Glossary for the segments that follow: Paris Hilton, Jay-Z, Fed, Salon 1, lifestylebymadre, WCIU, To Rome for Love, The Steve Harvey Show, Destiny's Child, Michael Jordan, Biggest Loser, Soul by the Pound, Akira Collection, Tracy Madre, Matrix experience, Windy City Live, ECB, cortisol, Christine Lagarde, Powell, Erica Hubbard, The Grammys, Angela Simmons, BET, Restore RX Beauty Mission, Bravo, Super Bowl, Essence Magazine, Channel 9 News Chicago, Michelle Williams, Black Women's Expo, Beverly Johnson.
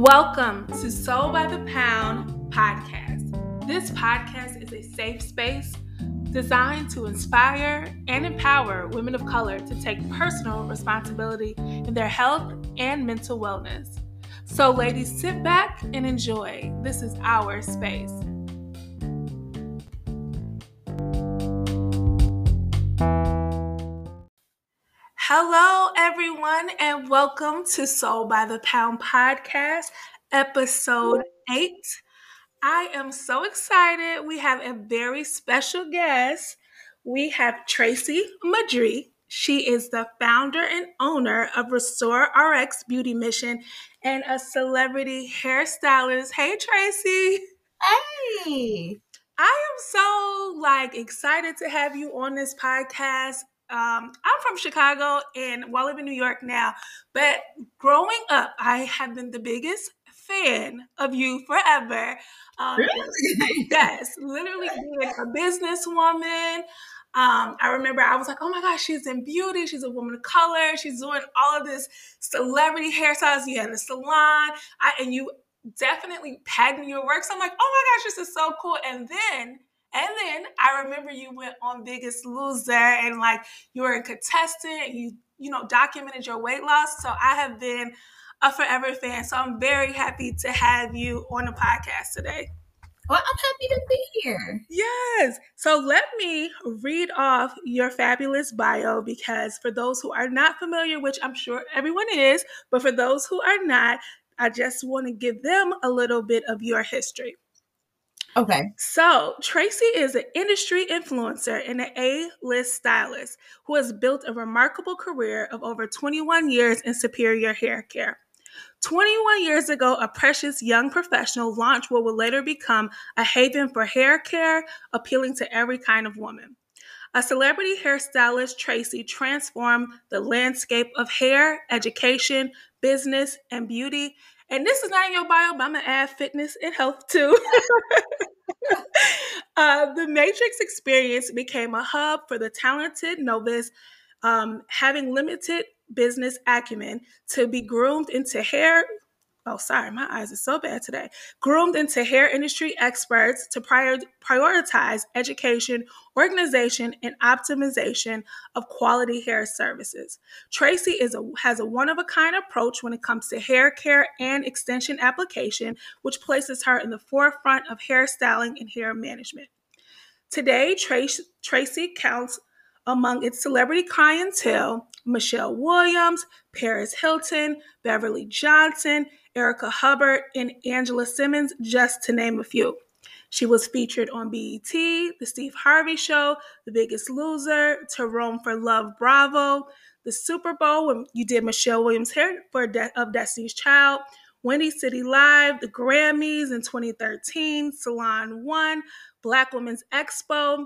Welcome to Soul by the Pound podcast. This podcast is a safe space designed to inspire and empower women of color to take personal responsibility in their health and mental wellness. So ladies, sit back and enjoy. This is our space. Hello, everyone, and welcome to Soul by the Pound podcast, episode 8. I am so excited. We have a very special guest. We have Tracy Madre. She is the founder and owner of Restore RX Beauty Mission and a celebrity hairstylist. Hey, Tracy. Hey. I am so excited to have you on this podcast. I'm from Chicago and I live in New York now, but growing up, I have been the biggest fan of you forever. Really? Yes, literally being a businesswoman. I remember I was like, oh my gosh, she's in beauty. She's a woman of color. She's doing all of this celebrity hairstyles. You had a salon and you definitely patented your work. So I'm like, oh my gosh, this is so cool. And then I remember you went on Biggest Loser and you were a contestant. You documented your weight loss. So I have been a forever fan. So I'm very happy to have you on the podcast today. Well, I'm happy to be here. Yes. So let me read off your fabulous bio, because for those who are not familiar, which I'm sure everyone is, but for those who are not, I just want to give them a little bit of your history. Okay. So Tracy is an industry influencer and an A-list stylist who has built a remarkable career of over 21 years in superior hair care. 21 years ago, a precious young professional launched what would later become a haven for hair care, appealing to every kind of woman. A celebrity hairstylist, Tracy transformed the landscape of hair, education, business, and beauty. And this is not in your bio, but I'm going to add fitness and health too. The Matrix experience became a hub for the talented novice, having limited business acumen to be groomed into hair. Oh, sorry, my eyes are so bad today. Groomed into hair industry experts to prioritize education, organization, and optimization of quality hair services. Tracy has a one-of-a-kind approach when it comes to hair care and extension application, which places her in the forefront of hairstyling and hair management. Today, Tracy counts among its celebrity clientele Michelle Williams, Paris Hilton, Beverly Johnson, Erica Hubbard, and Angela Simmons, just to name a few. She was featured on BET, The Steve Harvey Show, The Biggest Loser, To Rome for Love, Bravo, the Super Bowl, when you did Michelle Williams' hair of Destiny's Child, Windy City Live, The Grammys in 2013, Salon 1, Black Women's Expo,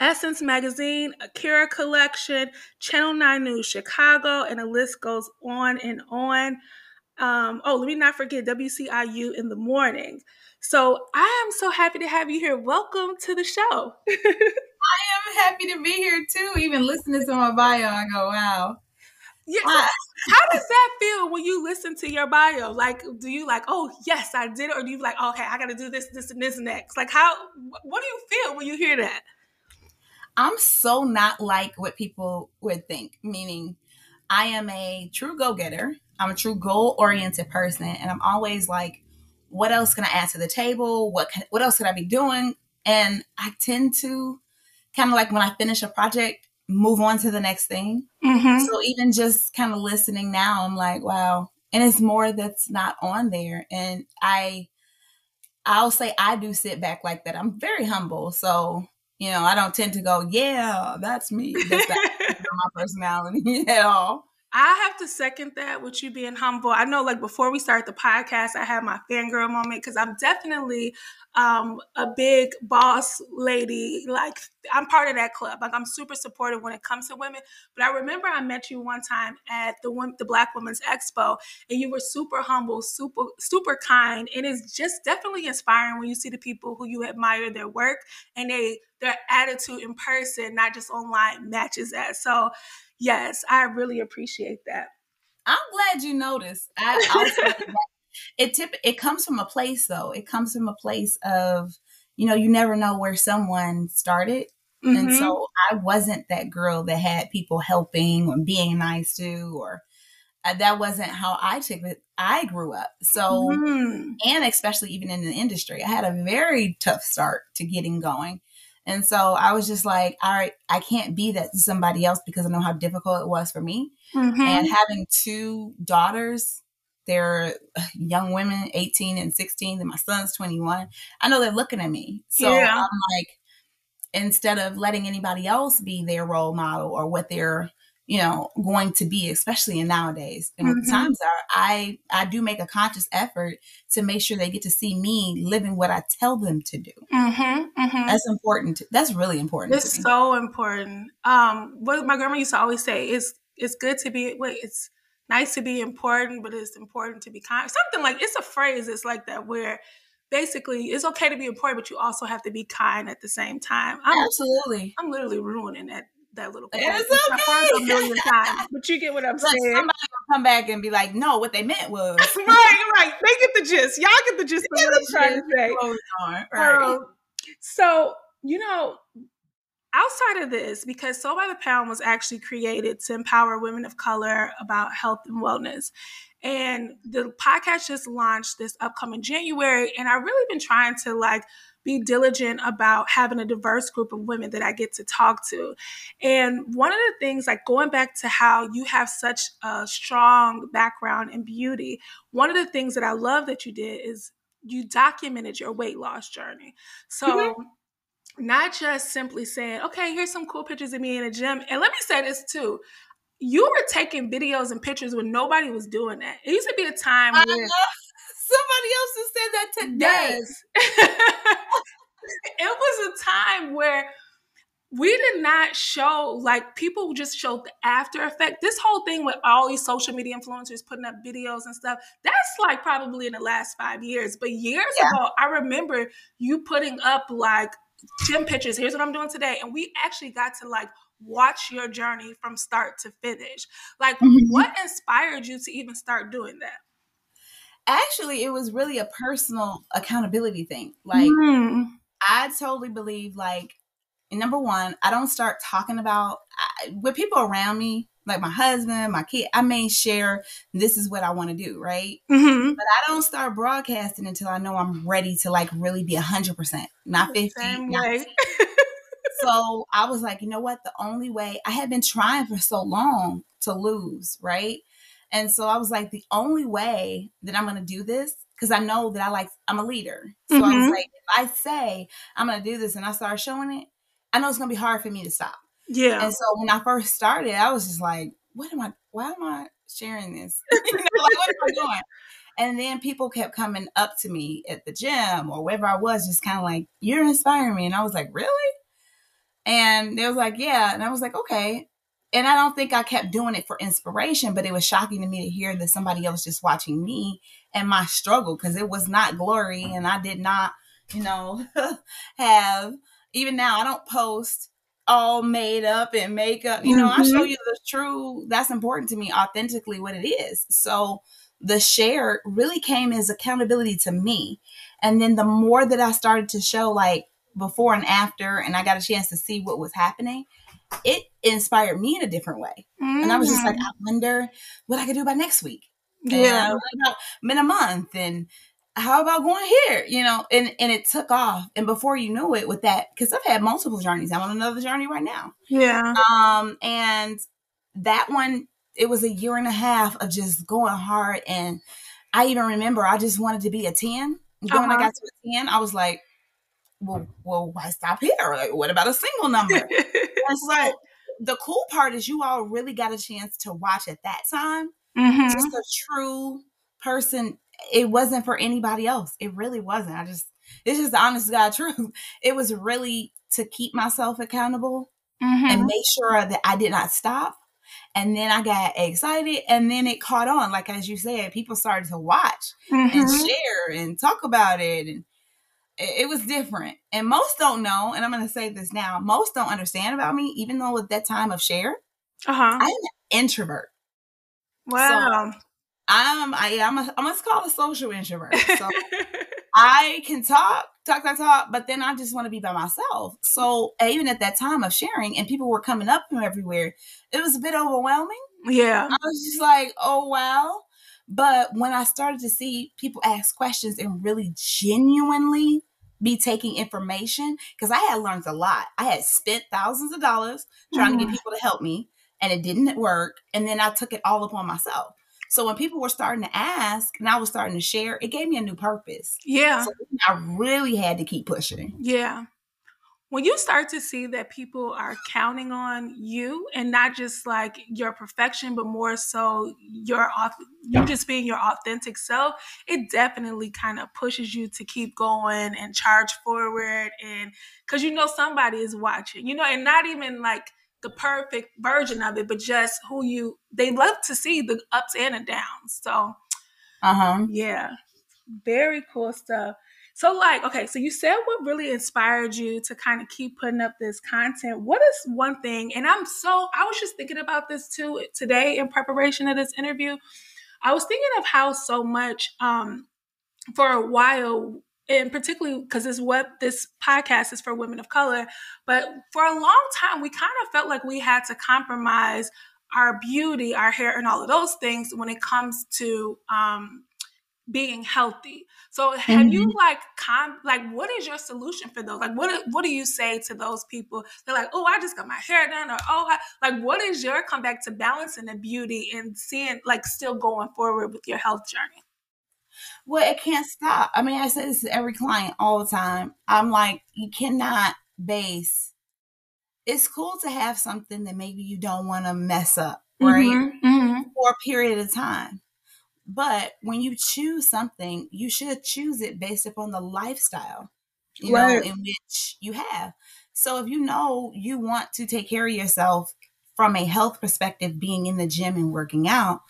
Essence Magazine, Akira Collection, Channel 9 News Chicago, and the list goes on and on. Let me not forget WCIU in the morning. So I am so happy to have you here. Welcome to the show. I am happy to be here too. Even listening to my bio, I go, wow. Yeah. Wow. How does that feel when you listen to your bio? Do you oh, yes, I did it? Or do you oh, okay, I got to do this, this, and this next? What do you feel when you hear that? I'm so not like what people would think, meaning I am a true go-getter. I'm a true goal-oriented person, and I'm always what else can I add to the table? What else can I be doing? And I tend to kind of when I finish a project, move on to the next thing. Mm-hmm. So even just kind of listening now, I'm wow. And it's more that's not on there. And I'll say I do sit back like that. I'm very humble, so... I don't tend to go, yeah, that's me. That's not my personality at all. I have to second that with you being humble. I know before we start the podcast, I had my fangirl moment because I'm definitely a big boss lady. I'm part of that club. I'm super supportive when it comes to women. But I remember I met you one time at the Black Women's Expo, and you were super humble, super, super kind. And it's just definitely inspiring when you see the people who you admire their work and their attitude in person, not just online, matches that. So yes, I really appreciate that. I'm glad you noticed. I It comes from a place though. It comes from a place of, you know, you never know where someone started. Mm-hmm. And so I wasn't that girl that had people helping or being nice to, or that wasn't how I took it. I grew up. So, and especially even in the industry, I had a very tough start to getting going. And so I was just like, all right, I can't be that to somebody else because I know how difficult it was for me. Mm-hmm. And having two daughters, they're young women, 18 and 16, and my son's 21. I know they're looking at me. So I'm like, instead of letting anybody else be their role model or what they're, you know, going to be, especially in nowadays and what the times are, I do make a conscious effort to make sure they get to see me living what I tell them to do. That's important. That's really important. It's so important. What my grandma used to always say is, it's nice to be important, but it's important to be kind. Something like, it's a phrase that's like that, where basically it's okay to be important, but you also have to be kind at the same time. Absolutely. I'm literally ruining that little quote. It's okay. I've heard a million times, but you get what I'm saying. Somebody will come back and be like, no, what they meant was. Right. They get the gist. Y'all get the gist of what I'm trying to say. Right. So, you know, outside of this, because Soul by the Pound was actually created to empower women of color about health and wellness. And the podcast just launched this upcoming January. And I've really been trying to be diligent about having a diverse group of women that I get to talk to. And one of the things, going back to how you have such a strong background in beauty, one of the things that I love that you did is you documented your weight loss journey. So not just simply saying, okay, here's some cool pictures of me in a gym. And let me say this too. You were taking videos and pictures when nobody was doing that. It used to be a time where... Somebody else has said that today. Yes. It was a time where we did not show, people just showed the after effect. This whole thing with all these social media influencers putting up videos and stuff, that's probably in the last 5 years. But years ago, I remember you putting up gym pictures. Here's what I'm doing today. And we actually got to watch your journey from start to finish. What inspired you to even start doing that? Actually, it was really a personal accountability thing. I totally believe, number one, I don't start talking about with people around me, my husband, my kid. I may share this is what I want to do, right? But I don't start broadcasting until I know I'm ready to really be 100%, not 50. Same way. So I was like, you know what? The only way I had been trying for so long to lose, right? And so I was like, the only way that I'm going to do this, because I know that I'm a leader. So I was like, if I say I'm going to do this and I start showing it, I know it's going to be hard for me to stop. Yeah. And so when I first started, I was just like, why am I sharing this? What am I doing? And then people kept coming up to me at the gym or wherever I was, just kind of like, you're inspiring me. And I was like, really? And they was like, yeah. And I was like, okay. And I don't think I kept doing it for inspiration, but it was shocking to me to hear that somebody else just watching me and my struggle, because it was not glory. And I did not, even now I don't post all made up and makeup. I show you the true, that's important to me, authentically what it is. So the share really came as accountability to me. And then the more that I started to show before and after, and I got a chance to see what was happening, it inspired me in a different way. And I was just like, I wonder what I could do by next week. Yeah. In a month. And how about going here? And it took off. And before you knew it with that, because I've had multiple journeys. I'm on another journey right now. Yeah. And that one, it was a year and a half of just going hard. And I even remember I just wanted to be a 10. When I got to a 10, I was like, well, why stop here? What about a single number? It's like, the cool part is you all really got a chance to watch at that time. Just a true person. It wasn't for anybody else. It really wasn't. It's just the honest to God truth. It was really to keep myself accountable and make sure that I did not stop. And then I got excited, and then it caught on. As you said, people started to watch and share and talk about it. And it was different. And most don't know, and I'm going to say this now, most don't understand about me, even though at that time of share, I'm an introvert. Wow. So I'm just called a social introvert. So I can talk, but then I just want to be by myself. So even at that time of sharing and people were coming up from everywhere, it was a bit overwhelming. Yeah. I was just like, oh, wow. But when I started to see people ask questions and really genuinely be taking information, because I had learned a lot. I had spent thousands of dollars trying to get people to help me, and it didn't work. And then I took it all upon myself. So when people were starting to ask and I was starting to share, it gave me a new purpose. Yeah. So I really had to keep pushing. Yeah. When you start to see that people are counting on you and not just like your perfection, but more so you just being your authentic self, it definitely kind of pushes you to keep going and charge forward. And because, you know, somebody is watching, you know, and not even like the perfect version of it, but just they love to see the ups and the downs. So, yeah, very cool stuff. So like, okay, so you said what really inspired you to kind of keep putting up this content. What is one thing, and I was just thinking about this too today in preparation of this interview. I was thinking of how so much for a while, and particularly because this podcast is for women of color, but for a long time, we kind of felt like we had to compromise our beauty, our hair, and all of those things when it comes to being healthy. So have you what is your solution for those? Like, what do you say to those people? They're like, oh, I just got my hair done, or, oh, what is your comeback to balancing the beauty and seeing like still going forward with your health journey? Well, it can't stop. I mean, I say this to every client all the time. I'm like, you cannot base. It's cool to have something that maybe you don't want to mess up, right? For a period of time. But when you choose something, you should choose it based upon the lifestyle, you know, in which you have. So if you know you want to take care of yourself from a health perspective, being in the gym and working out,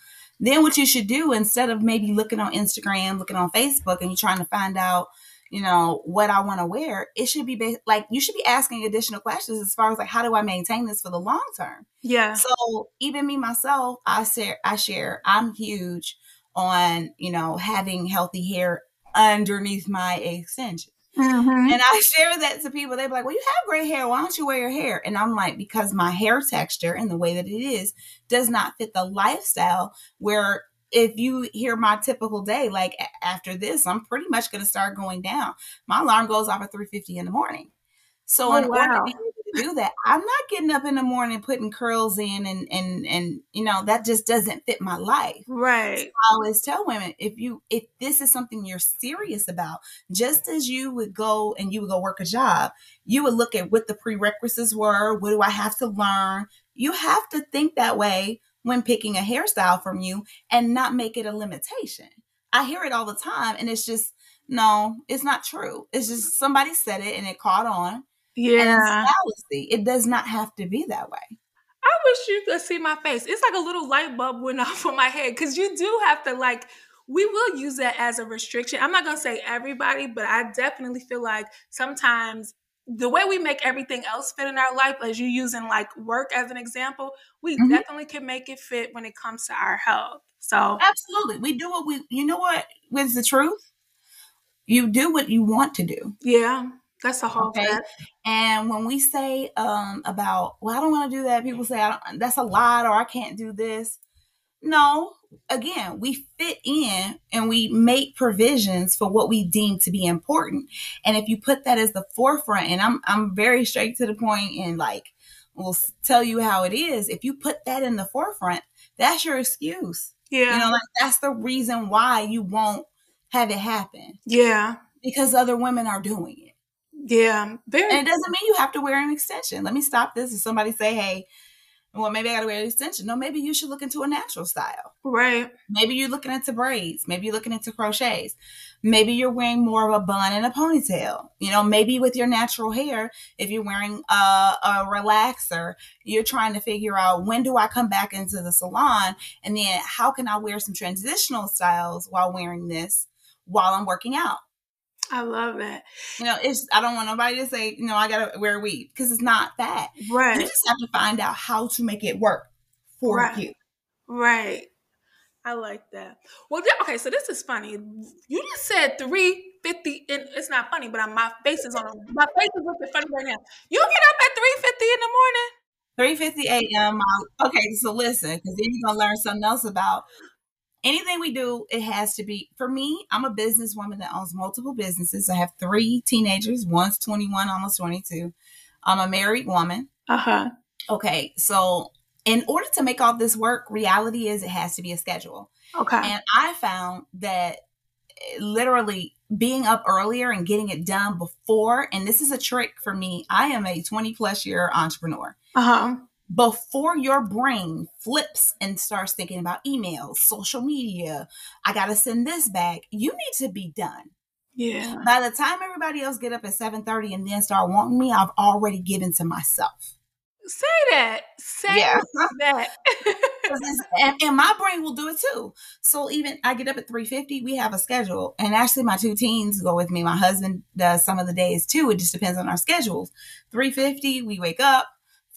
then what you should do, instead of maybe looking on Instagram, looking on Facebook, and you're trying to find out, you know, what I want to wear, it should be you should be asking additional questions as far as like, how do I maintain this for the long term? Yeah. So even me, myself, I share, I'm huge on, you know, having healthy hair underneath my extension. And I share that to people. They're like, well, you have great hair. Why don't you wear your hair? And I'm like, because my hair texture and the way that it is does not fit the lifestyle where if you hear my typical day, like after this, I'm pretty much going to start going down. My alarm goes off at 3:50 in the morning. So order to be able to do that, I'm not getting up in the morning, putting curls in and you know, that just doesn't fit my life. Right. So I always tell women, if this is something you're serious about, just as you would go work a job, you would look at what the prerequisites were. What do I have to learn? You have to think that way when picking a hairstyle from you and not make it a limitation. I hear it all the time and it's just, no, it's not true. It's just somebody said it and it caught on. Yeah. It does not have to be that way. I wish you could see my face. It's like a little light bulb went off on my head, because you do have to like, we will use that as a restriction. I'm not going to say everybody, but I definitely feel like sometimes the way we make everything else fit in our life, as you using like work as an example, we definitely can make it fit when it comes to our health. So absolutely. We do what you know what is the truth? You do what you want to do. Yeah. That's the whole thing. And when we say about, well, I don't want to do that. People say, that's a lot, or I can't do this. No. Again, we fit in and we make provisions for what we deem to be important. And if you put that as the forefront, and I'm very straight to the point and like, we'll tell you how it is. If you put that in the forefront, that's your excuse. Yeah. You know, like that's the reason why you won't have it happen. Yeah. Because other women are doing it. Yeah. And it doesn't mean you have to wear an extension. Let me stop this. If somebody say, hey, well, maybe I got to wear an extension. No, maybe you should look into a natural style. Right. Maybe you're looking into braids. Maybe you're looking into crochets. Maybe you're wearing more of a bun and a ponytail. You know, maybe with your natural hair, if you're wearing a relaxer, you're trying to figure out, when do I come back into the salon? And then how can I wear some transitional styles while wearing this, while I'm working out? I love that. You know, I don't want nobody to say, you know, I got to wear a weave, because it's not that. Right. You just have to find out how to make it work for you. Right. I like that. Well, okay, so this is funny. You just said 3:50, and it's not funny, but my face is looking funny right now. You get up at 3:50 in the morning? 3:50 a.m. Okay, so listen, because then you're going to learn something else about anything we do. It has to be, for me, I'm a businesswoman that owns multiple businesses. I have 3 teenagers. One's 21, almost 22. I'm a married woman. Uh-huh. Okay, so in order to make all this work, reality is it has to be a schedule. Okay. And I found that literally being up earlier and getting it done before, and this is a trick for me. I am a 20-plus-year entrepreneur. Uh-huh. Before your brain flips and starts thinking about emails, social media, I got to send this back. You need to be done. Yeah. By the time everybody else get up at 7:30 and then start wanting me, I've already given to myself. Say that. Say that. and my brain will do it too. So even I get up at 3:50, we have a schedule. And actually my 2 teens go with me. My husband does some of the days too. It just depends on our schedules. 3:50, we wake up.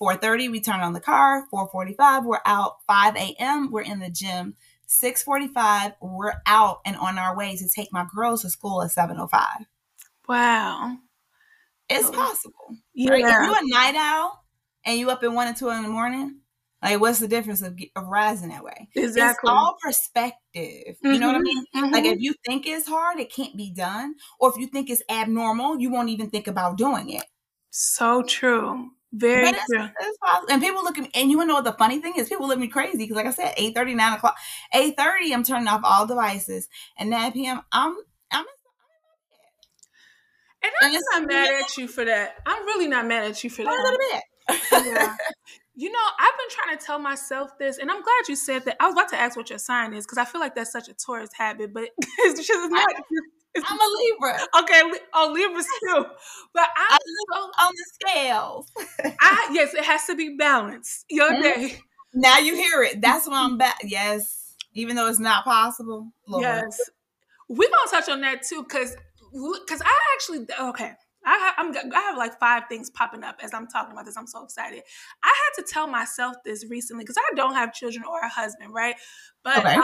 4:30, we turn on the car. 4:45, we're out. 5 a.m., we're in the gym. 6:45, we're out and on our way to take my girls to school at 7:05. Wow. It's possible. Yeah. Right? If you're a night owl, and you up at 1 or 2 in the morning, like what's the difference of rising that way? Exactly. It's all perspective. Mm-hmm. You know what I mean? Mm-hmm. Like if you think it's hard, it can't be done. Or if you think it's abnormal, you won't even think about doing it. So true. Very true. It's and people look at me, and you want to know what the funny thing is? People look at me crazy because like I said, 8:30, 9 o'clock. 8:30, I'm turning off all devices. And 9 p.m., I'm in bed. And I'm not mad at you for that. I'm really not mad at you for that. I'm not mad. Yeah. You know, I've been trying to tell myself this, and I'm glad you said that. I was about to ask what your sign is because I feel like that's such a Taurus habit, but it's not. I'm a Libra. Okay, Libra's too. But I live on the scales. Yes, it has to be balanced. Your day. Now you hear it. That's why I'm back. Yes, even though it's not possible. Lord. Yes, we're gonna touch on that too, because I actually okay. I have like 5 things popping up as I'm talking about this. I'm so excited. I had to tell myself this recently because I don't have children or a husband, right? But okay.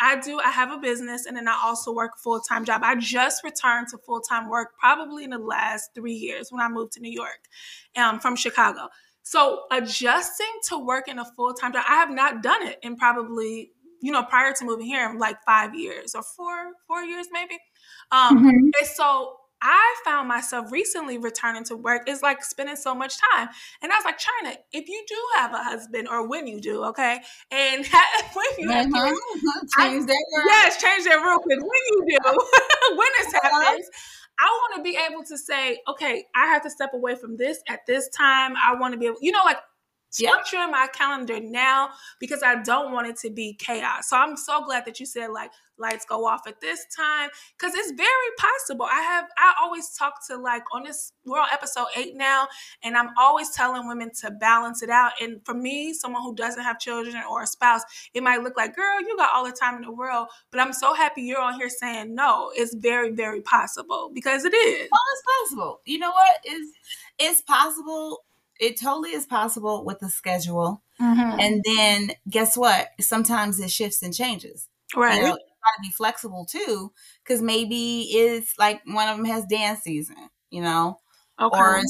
I do. I have a business, and then I also work a full-time job. I just returned to full-time work probably in the last 3 years when I moved to New York from Chicago. So adjusting to working a full-time job, I have not done it in probably, prior to moving here, like 5 years or four years maybe. And so I found myself recently returning to work. It's like spending so much time. And I was like, Chyna, if you do have a husband, or when you do, okay? And when you have kids, change that word. Yes, change that real quick. When you do, when this happens, I want to be able to say, okay, I have to step away from this at this time. I want to be able, structuring my calendar now because I don't want it to be chaos. So I'm so glad that you said like lights go off at this time because it's very possible. I always talk to on this, we're on episode 8 now, and I'm always telling women to balance it out. And for me, someone who doesn't have children or a spouse, it might look like, girl, you got all the time in the world, but I'm so happy you're on here saying no, it's very, very possible because it is. Well, it's possible. You know what? It's possible. It totally is possible with the schedule. Mm-hmm. And then guess what? Sometimes it shifts and changes. Right. You got to be flexible too, because maybe it's like one of them has dance season, okay. Or in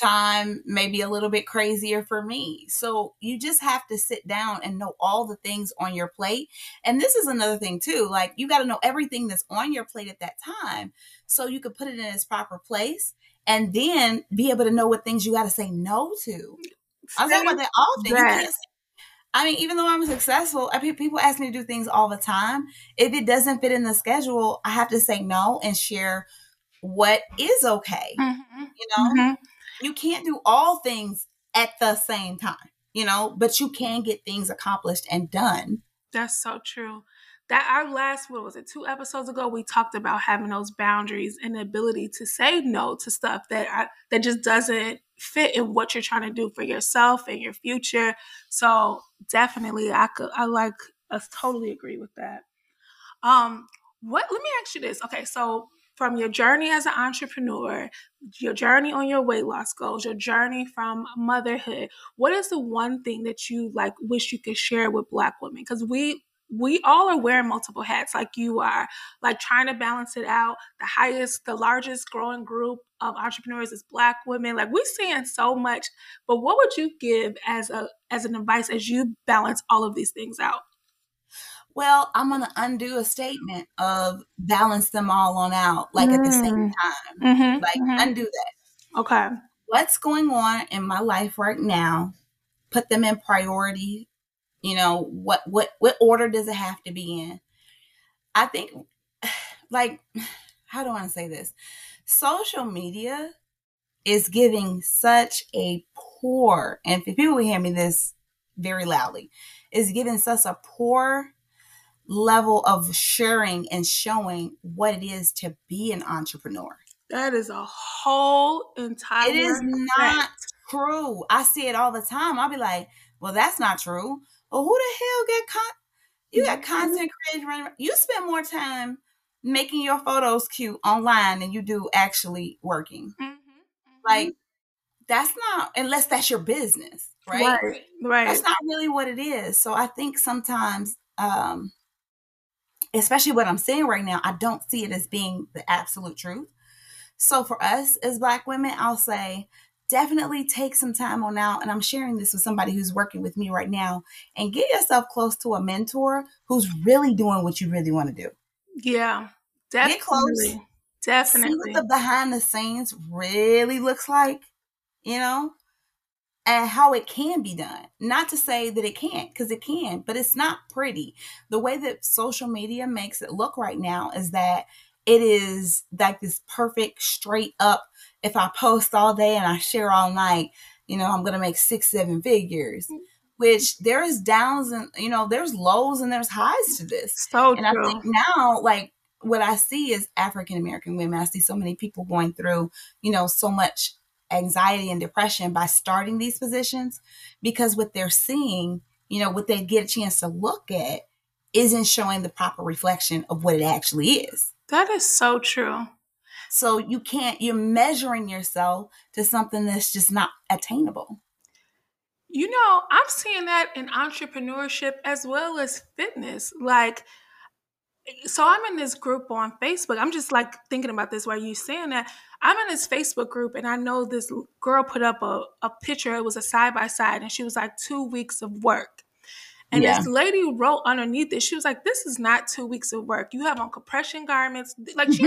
summertime, maybe a little bit crazier for me. So you just have to sit down and know all the things on your plate. And this is another thing too, like you got to know everything that's on your plate at that time so you could put it in its proper place. And then be able to know what things you got to say no to. I'm talking about that all things. Yes. Even though I'm successful, people ask me to do things all the time. If it doesn't fit in the schedule, I have to say no and share what is okay. Mm-hmm. You can't do all things at the same time, but you can get things accomplished and done. That's so true. That our last, 2 episodes ago, we talked about having those boundaries and the ability to say no to stuff that just doesn't fit in what you're trying to do for yourself and your future. So definitely, I totally agree with that. Let me ask you this. Okay, so from your journey as an entrepreneur, your journey on your weight loss goals, your journey from motherhood, what is the one thing that you wish you could share with Black women? Because we all are wearing multiple hats, like you are, like trying to balance it out. The largest growing group of entrepreneurs is Black women. Like, we're seeing so much, but what would you give as an advice as you balance all of these things out? Well, I'm going to undo a statement of balance them all on out, like at the same time, undo that. Okay. What's going on in my life right now? Put them in priority. You know, what order does it have to be in? I think, like, how do I say this? Social media is giving such a poor, and if people will hear me this very loudly, is giving such a poor level of sharing and showing what it is to be an entrepreneur. That is a whole entire. It is not true. I see it all the time. I'll be like, well, that's not true. Well, who the hell got content creators running? You spend more time making your photos cute online than you do actually working. Like, that's not, unless that's your business, right? Right. That's not really what it is. So I think sometimes, especially what I'm seeing right now, I don't see it as being the absolute truth. So for us as Black women, I'll say, definitely take some time on out, and I'm sharing this with somebody who's working with me right now, and get yourself close to a mentor who's really doing what you really want to do. Yeah, definitely. Get close. Definitely. See what the behind the scenes really looks like, you know, and how it can be done. Not to say that it can't, because it can, but it's not pretty. The way that social media makes it look right now is that it is like this perfect, straight up, if I post all day and I share all night, you know, I'm going to make 6-7 figures, which there's downs and, you know, there's lows and there's highs to this. So true. And I think now, like, what I see is African-American women. I see so many people going through, you know, so much anxiety and depression by starting these positions, because what they're seeing, you know, what they get a chance to look at isn't showing the proper reflection of what it actually is. That is so true. So you're measuring yourself to something that's just not attainable. You know, I'm seeing that in entrepreneurship as well as fitness. Like, so I'm in this group on Facebook. I'm just like thinking about this while you're saying that. I'm in this Facebook group, and I know this girl put up a picture. It was a side-by-side, and she was like, 2 weeks of work. And this lady wrote underneath it, she was like, this is not 2 weeks of work. You have on compression garments. Like, she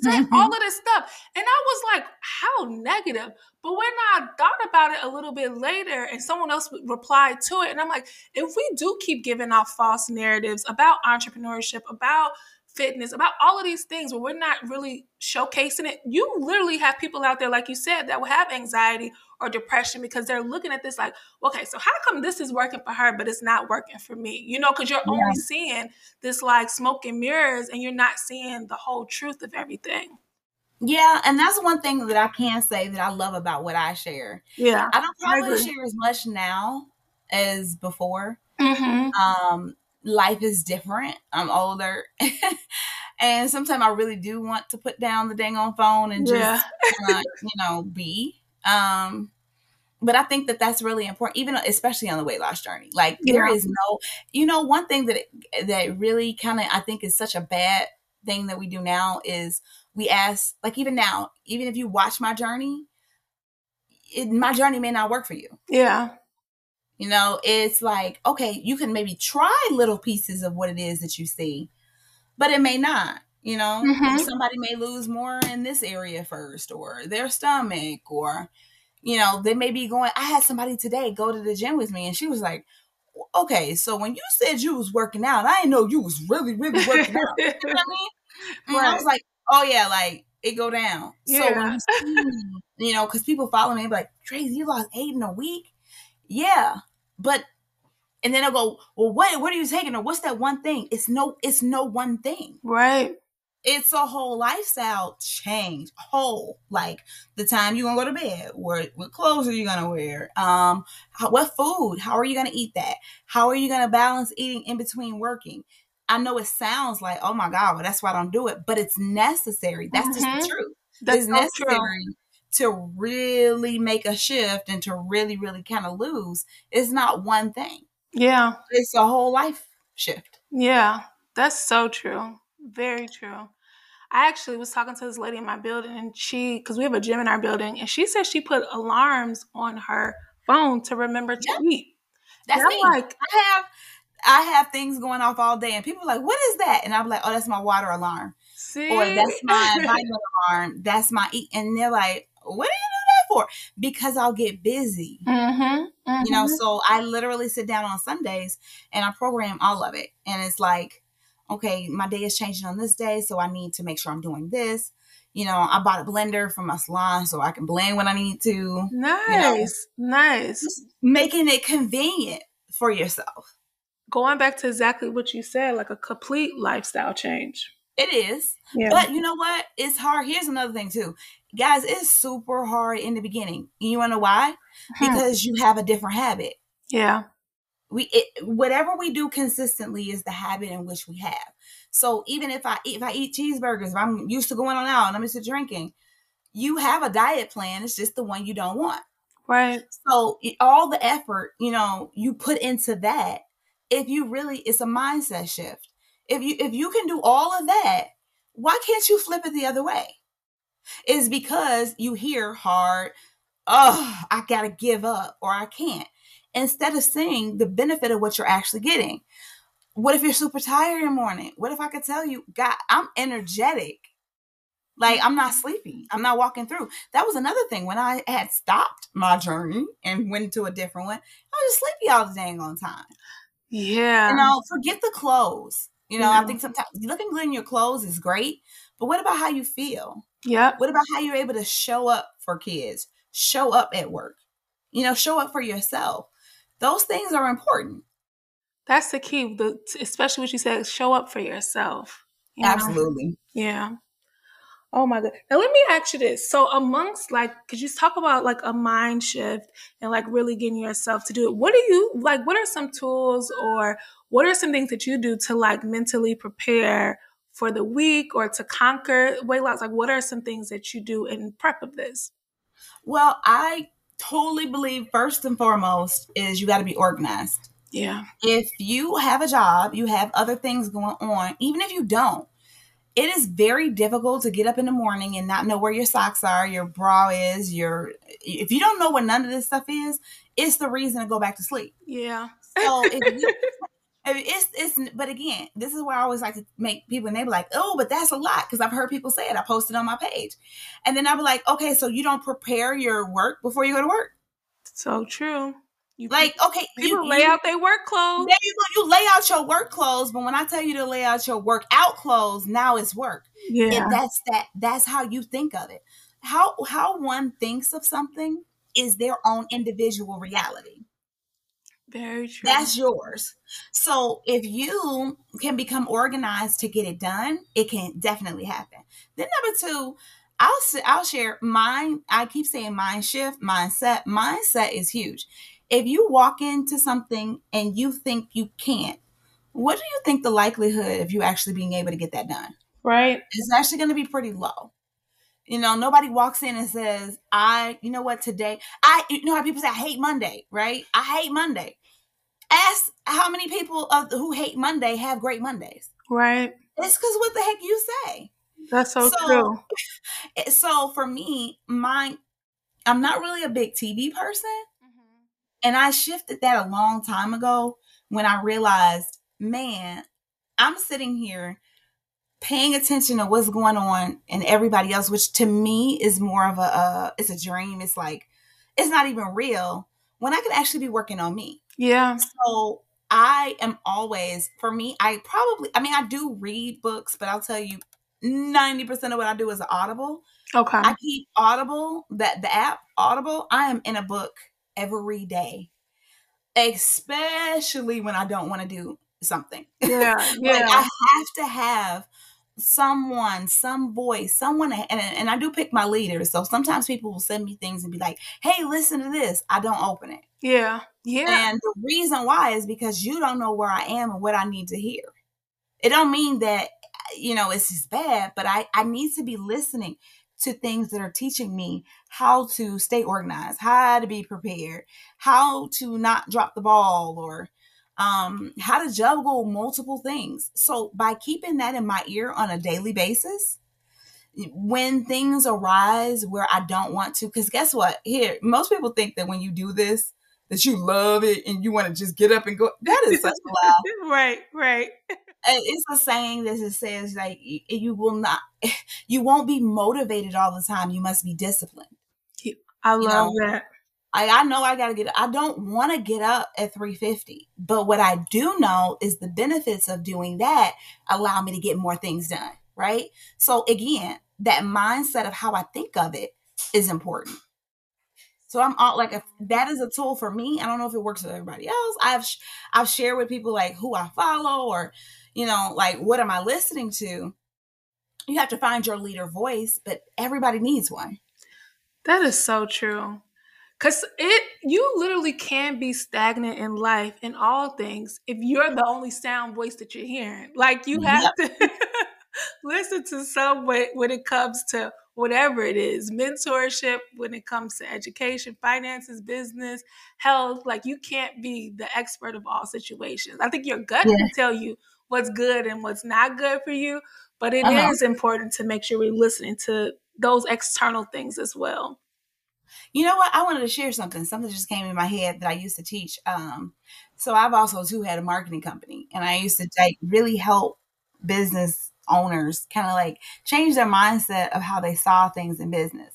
said all of this stuff. And I was like, how negative. But when I thought about it a little bit later, and someone else replied to it, and I'm like, if we do keep giving out false narratives about entrepreneurship, about fitness, about all of these things where we're not really showcasing it, you literally have people out there, like you said, that will have anxiety or depression because they're looking at this like, okay, so how come this is working for her, but it's not working for me? You know, because you're only seeing this like smoke and mirrors, and you're not seeing the whole truth of everything. Yeah. And that's one thing that I can say that I love about what I share. Yeah. I don't probably share as much now as before. Life is different. I'm older. And sometimes I really do want to put down the dang on phone and just, you know, be. But I think that that's really important, even especially on the weight loss journey. Like, there is no, you know, one thing that really kind of, I think, is such a bad thing that we do now is we ask, like, even now, even if you watch my journey, my journey may not work for you. Yeah. You know, it's like, okay, you can maybe try little pieces of what it is that you see, but it may not, you know, somebody may lose more in this area first, or their stomach, or, you know, they may be going, I had somebody today go to the gym with me, and she was like, okay, so when you said you was working out, I didn't know you was really, really working out. You know what I mean? And I was like, oh yeah, like, it go down. Yeah. So when you see, you know, because people follow me, like, Tracy, you lost 8 in a week? Yeah. But, and then they'll go, well, what are you taking? Or what's that one thing? It's no one thing. Right. It's a whole lifestyle change. Whole, like the time you're going to go to bed, what clothes are you going to wear? What food? How are you going to eat that? How are you going to balance eating in between working? I know it sounds like, oh my God, well, that's why I don't do it, but it's necessary. That's just the truth. It's necessary. True. To really make a shift and to really, really kind of lose, it's not one thing. Yeah. It's a whole life shift. Yeah, that's so true. Very true. I actually was talking to this lady in my building, and because we have a gym in our building, and she said she put alarms on her phone to remember to eat. That's me. Like, I have things going off all day, and people are like, "What is that?" And I'm like, "Oh, that's my water alarm." See? Or that's my alarm. That's my eat. And they're like, "What do you do that for?" Because I'll get busy. Mm-hmm, mm-hmm. You know, so I literally sit down on Sundays and I program all of it. And it's like, okay, my day is changing on this day, so I need to make sure I'm doing this. You know, I bought a blender from my salon so I can blend when I need to. Nice. You know, nice. Just making it convenient for yourself. Going back to exactly what you said, like a complete lifestyle change. It is. Yeah. But you know what? It's hard. Here's another thing too. Guys, it's super hard in the beginning. You want to know why? Because you have a different habit. Yeah. Whatever we do consistently is the habit in which we have. So even if I eat cheeseburgers, if I'm used to going on out and I'm used to drinking, you have a diet plan. It's just the one you don't want. Right. So all the effort, you know, you put into that, it's a mindset shift. If you can do all of that, why can't you flip it the other way? It's because you hear hard, oh, I got to give up or I can't. Instead of seeing the benefit of what you're actually getting. What if you're super tired in the morning? What if I could tell you, God, I'm energetic. Like, I'm not sleepy. I'm not walking through. That was another thing. When I had stopped my journey and went to a different one, I was just sleepy all the dang long time. Yeah. You know, forget the clothes. You know, I think sometimes looking good in your clothes is great, but what about how you feel? Yeah. What about how you're able to show up for kids, show up at work, you know, show up for yourself? Those things are important. That's the key, especially what you said, show up for yourself. You know? Absolutely. Yeah. Oh my God. Now let me ask you this. So amongst could you talk about a mind shift and really getting yourself to do it? What do you what are some tools or what are some things that you do to mentally prepare for the week or to conquer weight loss? What are some things that you do in prep of this? Well, I totally believe first and foremost is you got to be organized. Yeah. If you have a job, you have other things going on, even if you don't. It is very difficult to get up in the morning and not know where your socks are, your bra is, if you don't know what none of this stuff is, it's the reason to go back to sleep. Yeah. So but again, this is where I always like to make people, and they be like, oh, but that's a lot. Cause I've heard people say it. I posted on my page and then I'll be like, okay, so you don't prepare your work before you go to work. So true. People lay out their work clothes. There you go. You lay out your work clothes, but when I tell you to lay out your workout clothes, now it's work. Yeah. And that's how you think of it. How one thinks of something is their own individual reality. Very true. That's yours. So if you can become organized to get it done, it can definitely happen. Then number two, I'll share mine. I keep saying mind shift, mindset. Mindset is huge. If you walk into something and you think you can't, what do you think the likelihood of you actually being able to get that done? Right. It's actually going to be pretty low. You know, nobody walks in and says, you know how people say, I hate Monday, right? I hate Monday. Ask how many people who hate Monday have great Mondays. Right. It's because what the heck you say. That's so true. So for me, I'm not really a big TV person. And I shifted that a long time ago when I realized, man, I'm sitting here paying attention to what's going on and everybody else, which to me is more of it's a dream. It's like, it's not even real when I could actually be working on me. Yeah. So I am always, for me, I do read books, but I'll tell you 90% of what I do is Audible. Okay. I keep Audible, the app Audible. I am in a book every day, especially when I don't want to do something. Yeah, yeah. I have to have someone, some voice, someone, and I do pick my leaders. So sometimes people will send me things and be like, "Hey, listen to this." I don't open it. Yeah, yeah. And the reason why is because you don't know where I am and what I need to hear. It don't mean that it's just bad, but I need to be listening to things that are teaching me how to stay organized, how to be prepared, how to not drop the ball, or how to juggle multiple things. So by keeping that in my ear on a daily basis, when things arise where I don't want to, because guess what? Here, most people think that when you do this, that you love it and you want to just get up and go. That is such a lie. Right, right. It's a saying that just says, like, you won't be motivated all the time. You must be disciplined. I love that. I know I got to get up. I don't want to get up at 3:50, but what I do know is the benefits of doing that allow me to get more things done. Right. So again, that mindset of how I think of it is important. So I'm all like, that is a tool for me. I don't know if it works with everybody else. I've shared with people like who I follow or, you know, like, what am I listening to? You have to find your leader voice, but everybody needs one. That is so true. Because you literally can be stagnant in life, in all things, if you're the only sound voice that you're hearing. Like, you have to listen to someone when it comes to whatever it is, mentorship, when it comes to education, finances, business, health. Like, you can't be the expert of all situations. I think your gut can tell you what's good and what's not good for you, but it is important to make sure we're listening to those external things as well. You know what? I wanted to share something. Something just came in my head that I used to teach. So I've also too had a marketing company, and I used to really help business owners kind of like change their mindset of how they saw things in business.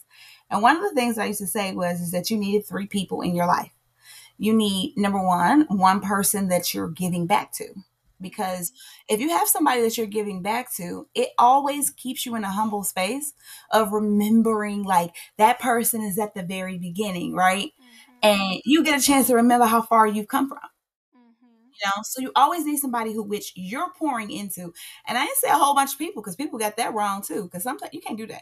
And one of the things I used to say is that you needed three people in your life. You need, number one person that you're giving back to, because if you have somebody that you're giving back to, it always keeps you in a humble space of remembering, like, that person is at the very beginning, right? Mm-hmm. And you get a chance to remember how far you've come from. Mm-hmm. You know, so you always need somebody which you're pouring into. And I didn't say a whole bunch of people, because people got that wrong too, because sometimes you can't do that.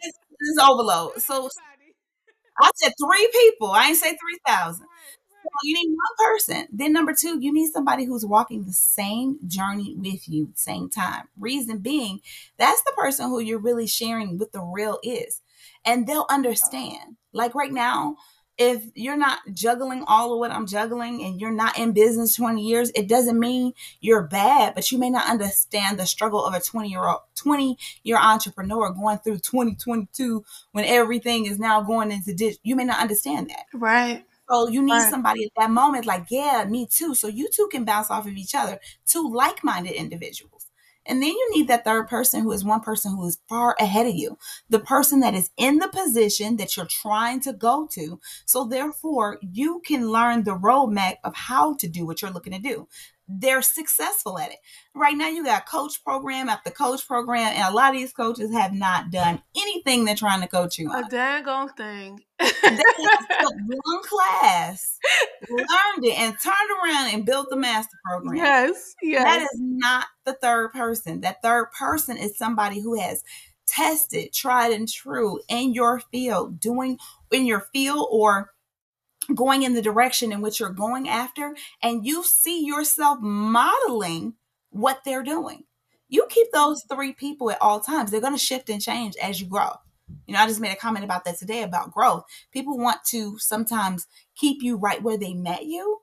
It's overload. So I said three people. I ain't say 3,000. You need one person. Then number two, you need somebody who's walking the same journey with you, same time. Reason being, that's the person who you're really sharing what the real is. And they'll understand. Like right now, if you're not juggling all of what I'm juggling and you're not in business 20 years, it doesn't mean you're bad, but you may not understand the struggle of a 20-year entrepreneur going through 2022 when everything is now going into digital. You may not understand that. Right. So you need somebody at that moment like, yeah, me too. So you two can bounce off of each other, two like-minded individuals. And then you need that third person who is one person who is far ahead of you, the person that is in the position that you're trying to go to. So therefore, you can learn the roadmap of how to do what you're looking to do. They're successful at it. Right now, you got coach program after coach program, and a lot of these coaches have not done anything they're trying to coach you on. A daggone thing. They took one class, learned it, and turned around and built the master program. Yes, yes. That is not the third person. That third person is somebody who has tested, tried and true in your field, doing in your field or going in the direction in which you're going after, and you see yourself modeling what they're doing. You keep those three people at all times. They're going to shift and change as you grow. You know, I just made a comment about that today about growth. People want to sometimes keep you right where they met you,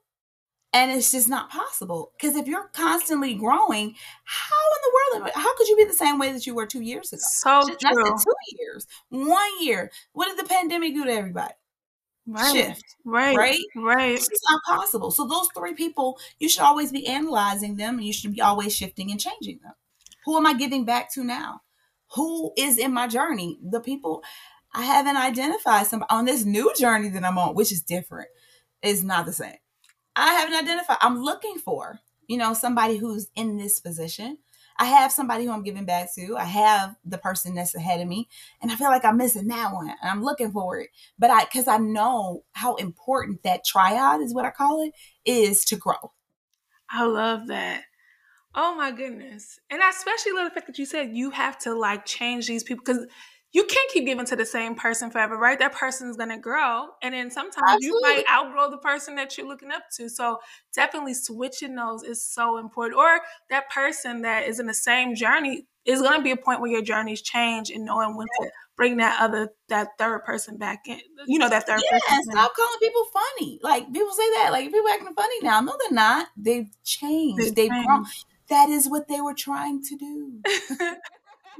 and it's just not possible, because if you're constantly growing, how could you be the same way that you were 2 years ago? So just, true. Not 2 years, 1 year. What did the pandemic do to everybody? Right. Shift. Right. It's not possible. So those three people, you should always be analyzing them, and you should be always shifting and changing them. Who am I giving back to now? Who is in my journey? The people I haven't identified some on this new journey that I'm on, which is different, is not the same. I haven't identified. I'm looking for, you know, somebody who's in this position. I have somebody who I'm giving back to. I have the person that's ahead of me, and I feel like I'm missing that one, and I'm looking for it. But because I know how important that triad is, what I call it, is to grow. I love that. Oh my goodness. And I especially love the fact that you said you have to like change these people, because you can't keep giving to the same person forever, right? That person's going to grow. And then sometimes Absolutely. You might outgrow the person that you're looking up to. So definitely switching those is so important. Or that person that is in the same journey, is going to be a point where your journeys change, and knowing when to bring that third person back in, you know, that third person. Yeah, stop calling people funny. Like, people say that, like, people acting funny now. No, they're not. They've changed. They've grown. That is what they were trying to do.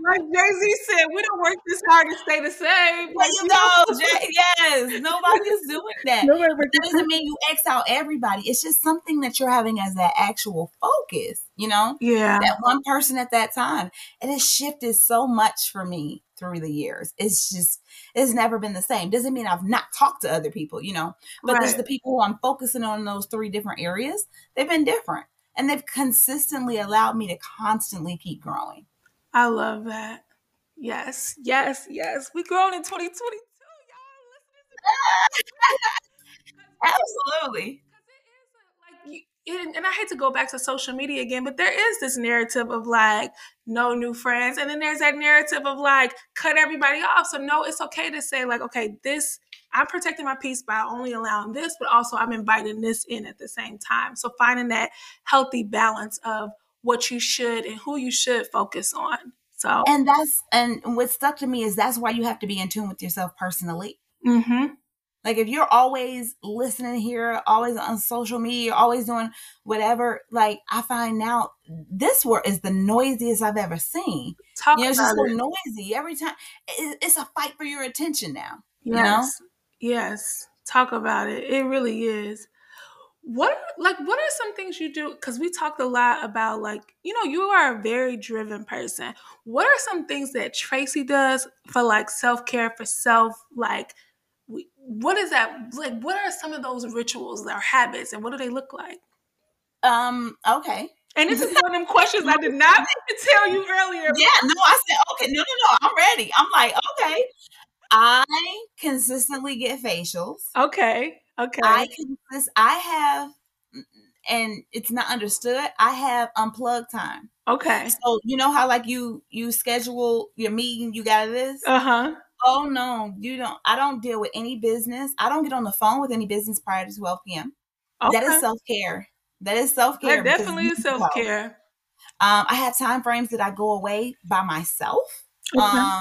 Like Jay-Z said, we don't work this hard to stay the same. Like, you know, yes, nobody's doing that. But that doesn't mean you X out everybody. It's just something that you're having as that actual focus, you know? Yeah. That one person at that time. And it shifted so much for me through the years. It's just, it's never been the same. Doesn't mean I've not talked to other people, you know? But There's the people who I'm focusing on in those three different areas. They've been different. And they've consistently allowed me to constantly keep growing. I love that. Yes, yes, yes. We grown in 2022, y'all. Absolutely. And I hate to go back to social media again, but there is this narrative of like, no new friends. And then there's that narrative of like, cut everybody off. So no, it's okay to say like, okay, this, I'm protecting my peace by only allowing this, but also I'm inviting this in at the same time. So finding that healthy balance of what you should and who you should focus on. So, and what stuck to me is that's why you have to be in tune with yourself personally. Mm-hmm. Like if you're always listening here, always on social media, always doing whatever, like I find now this world is the noisiest I've ever seen. Talk about it. It's just so noisy every time. It's a fight for your attention now. Yes. You know? Yes. Talk about it. It really is. What are some things you do? Because we talked a lot about like, you know, you are a very driven person. What are some things that Tracy does for like self-care, for self, like, what is that? Like, what are some of those rituals or habits and what do they look like? Okay. And this is one of them questions I did not tell you earlier. Yeah, no, I said, okay, no, I'm ready. I'm like, okay. I consistently get facials. Okay. I have, and it's not understood, I have unplugged time. Okay. So you know how like you schedule your meeting, you got this? Uh-huh. Oh no, you don't. I don't deal with any business. I don't get on the phone with any business prior to 12 p.m. Okay. That is self-care. That definitely is self-care. I have time frames that I go away by myself. Okay.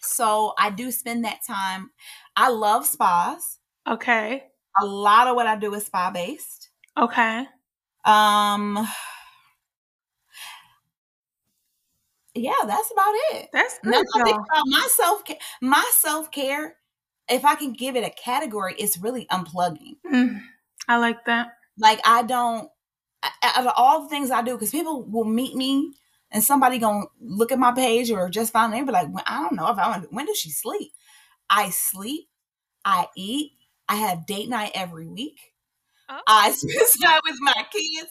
So I do spend that time. I love spas. Okay. A lot of what I do is spa based. Okay. Yeah, that's about it. That's good. Now I think about my self care, if I can give it a category, it's really unplugging. I like that. Like I don't, out of all the things I do, because people will meet me and somebody gonna look at my page or just find me and be like, I don't know if when does she sleep? I sleep. I eat. I have date night every week. Oh. I spend time with my kids.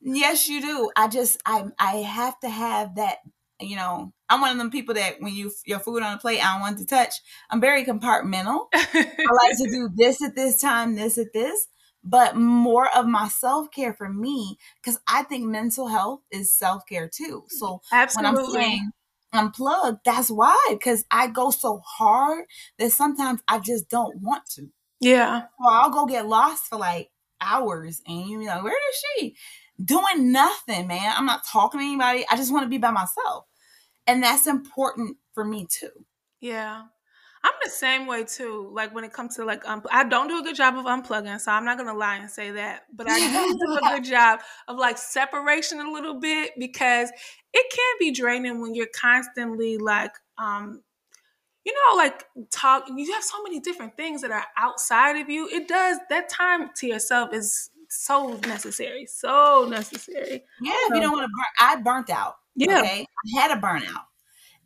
Yes, you do. I have to have that, you know, I'm one of them people that when your food on the plate, I don't want to touch. I'm very compartmental. I like to do this at this time, this at this, but more of my self-care for me, because I think mental health is self-care too. So Absolutely. When I'm saying unplugged, that's why, because I go so hard that sometimes I just don't want to. Yeah. So I'll go get lost for like hours and you know, where is she? Doing nothing, man. I'm not talking to anybody. I just want to be by myself. And that's important for me too. Yeah. I'm the same way too. Like when it comes to like, I don't do a good job of unplugging, so I'm not going to lie and say that, but I do do a good job of like separation a little bit, because it can be draining when you're constantly like, you know, like you have so many different things that are outside of you. It does, that time to yourself is so necessary. So necessary. Yeah. If you don't want to I burnt out. Yeah. Okay? I had a burnout.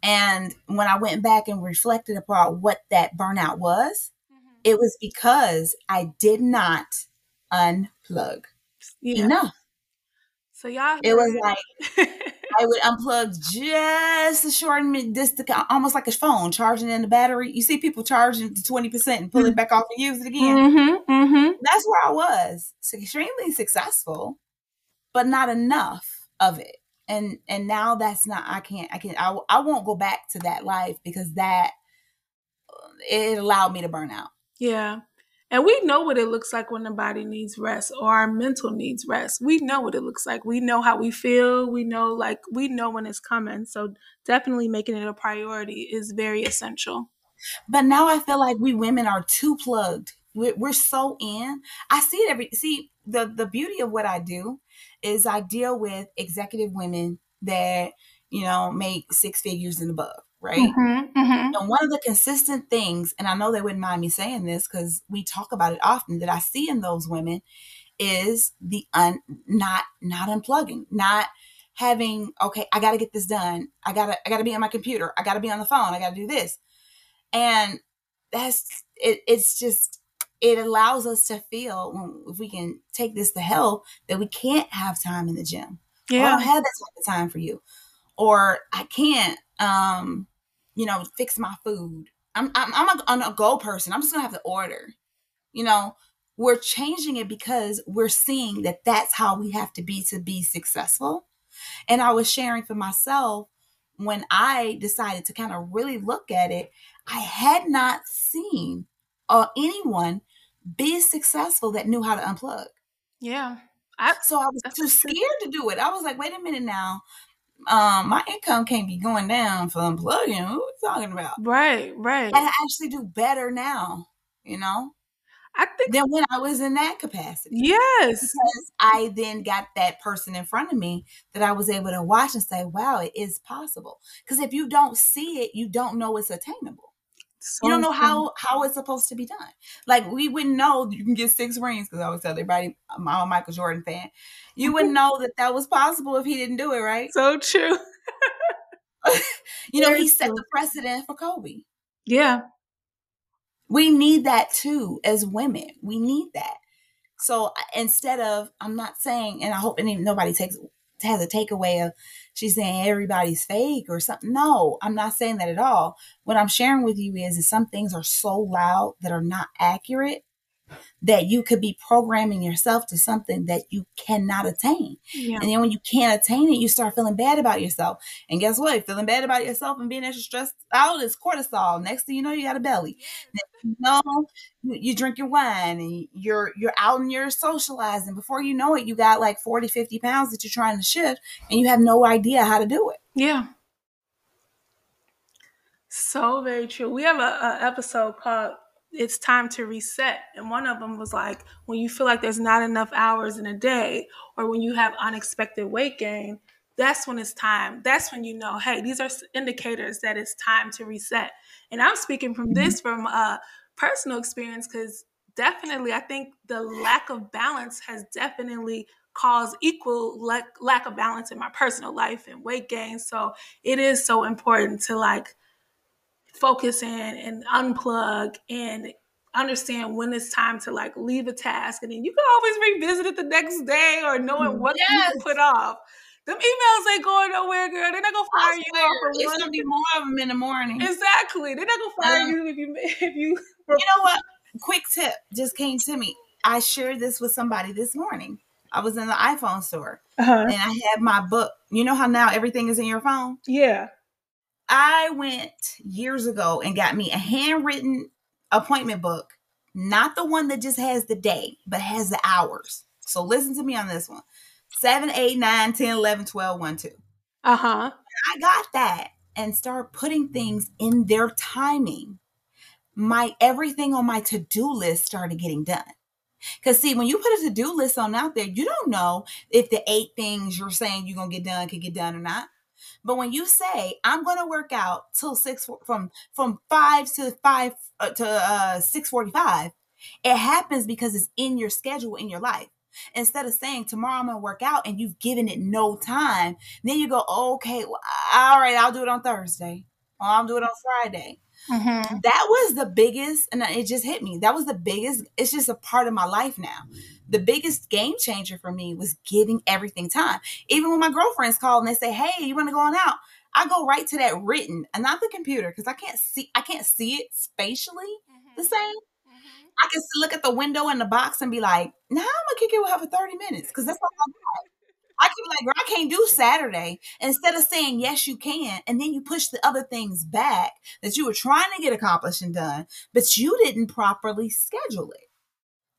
And when I went back and reflected upon what that burnout was, mm-hmm. it was because I did not unplug enough. So y'all, it was like, I would unplug just to shorten it, just to, almost like a phone, charging in the battery. You see people charging to 20% and pull it back off and use it again. Mm-hmm, mm-hmm. That's where I was. It's extremely successful, but not enough of it. And now that's not, I won't go back to that life because that, it allowed me to burn out. Yeah. And we know what it looks like when the body needs rest or our mental needs rest. We know what it looks like. We know how we feel. We know when it's coming. So definitely making it a priority is very essential. But now I feel like we women are too plugged. We're so in. I see it the beauty of what I do is I deal with executive women that, make six figures and above. Right. Mm-hmm, mm-hmm. And one of the consistent things, and I know they wouldn't mind me saying this because we talk about it often, that I see in those women is the not unplugging, not having, okay, I got to get this done. I got to be on my computer. I got to be on the phone. I got to do this. And that's it. It's just, it allows us to feel, if we can take this to hell, that we can't have time in the gym. Yeah. I don't have that type of time for you. Or I can't, fix my food. I'm a go person. I'm just going to have to order. We're changing it because we're seeing that that's how we have to be successful. And I was sharing for myself when I decided to kind of really look at it, I had not seen anyone be successful that knew how to unplug. Yeah. So I was too scared to do it. I was like, wait a minute now. My income can't be going down for unplugging. Who are we talking about? Right. And I actually do better now, I think than when I was in that capacity. Yes. Because I then got that person in front of me that I was able to watch and say, wow, it is possible. Because if you don't see it, you don't know it's attainable. So you don't know how it's supposed to be done. Like, we wouldn't know you can get 6 rings, because I always tell everybody I'm a Michael Jordan fan. You wouldn't know that was possible if he didn't do it, right? So true. He set the precedent for Kobe. Yeah. We need that too as women. We need that. So instead of, I'm not saying, and I hope nobody has a takeaway of she's saying everybody's fake or something. No, I'm not saying that at all. What I'm sharing with you is some things are so loud that are not accurate that you could be programming yourself to something that you cannot attain. Yeah. And then when you can't attain it, you start feeling bad about yourself. And guess what? Feeling bad about yourself and being extra stressed out is cortisol. Next thing you know, you got a belly. You drink your wine and you're out and you're socializing. Before you know it, you got like 40, 50 pounds that you're trying to shift and you have no idea how to do it. Yeah. So very true. We have an episode called It's Time to Reset. And one of them was like, when you feel like there's not enough hours in a day, or when you have unexpected weight gain, that's when it's time. That's when hey, these are indicators that it's time to reset. And I'm speaking from personal experience, because definitely I think the lack of balance has definitely caused equal lack of balance in my personal life and weight gain. So it is so important to focus in and unplug and understand when it's time to leave a task, and then you can always revisit it the next day, or knowing what you put off. Them emails ain't going nowhere, girl. They're not gonna fire you off for one. There's gonna be more of them in the morning. Exactly. They're not gonna fire you if you. You know what? Quick tip just came to me. I shared this with somebody this morning. I was in the iPhone store and I had my book. You know how now everything is in your phone? Yeah. I went years ago and got me a handwritten appointment book, not the one that just has the day, but has the hours. So listen to me on this one. 7, 8, 9, 10, 11, 12, 1, 2. Uh-huh. I got that and started putting things in their timing. Everything on my to-do list started getting done. Because see, when you put a to-do list on out there, you don't know if the 8 things you're saying you're going to get done could get done or not. But when you say, I'm going to work out till 6, from 5 to 6:45, it happens because it's in your schedule, in your life. Instead of saying, tomorrow I'm going to work out, and you've given it no time, then you go, okay, well, all right, I'll do it on Thursday. Or I'll do it on Friday. Mm-hmm. That was the biggest, and it just hit me. That was the biggest, it's just a part of my life now. The biggest game changer for me was giving everything time. Even when my girlfriends call and they say, hey, you want to go on out? I go right to that written and not the computer, because I can't see it spatially the same. Mm-hmm. I can look at the window in the box and be like, nah, I'm going to kick it with her for 30 minutes because that's all I got. I can be like, girl, I can't do Saturday. Instead of saying, yes, you can. And then you push the other things back that you were trying to get accomplished and done, but you didn't properly schedule it.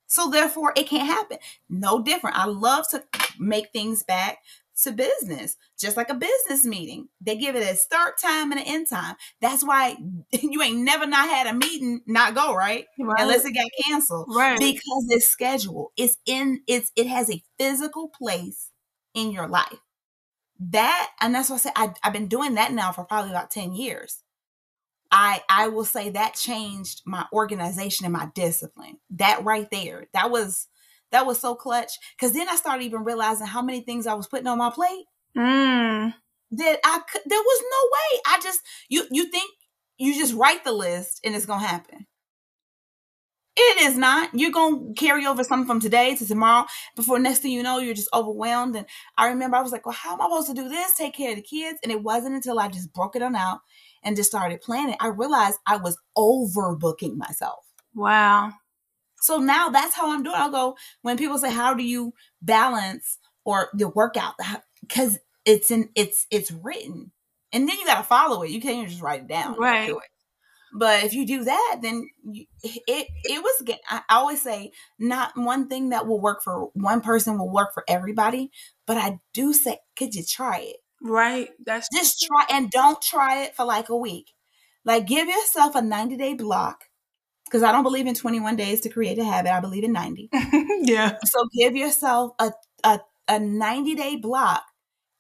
So therefore it can't happen. No different. I love to make things back to business, just like a business meeting. They give it a start time and an end time. That's why you ain't never not had a meeting not go, right? Unless it got canceled, right? Because it's scheduled. It has a physical place in your life. And that's why I said I've been doing that now for probably about 10 years. I will say that changed my organization and my discipline. That right there, that was so clutch, because then I started even realizing how many things I was putting on my plate that I could. There was no way. You think you just write the list and it's gonna happen. It is not. You're gonna carry over something from today to tomorrow. Before next thing you know, you're just overwhelmed. And I remember I was like, well, how am I supposed to do this? Take care of the kids. And it wasn't until I just broke it on out and just started planning, I realized I was overbooking myself. Wow. So now that's how I'm doing. I'll go, when people say, how do you balance or the workout? Because it's written. And then you got to follow it. You can't even just write it down. Right. But if you do that, then I always say, not one thing that will work for one person will work for everybody. But I do say, could you try it? Right. That's just try, and don't try it for like a week. Like, give yourself a 90-day block. Because I don't believe in 21 days to create a habit. I believe in 90. Yeah. So give yourself a 90-day block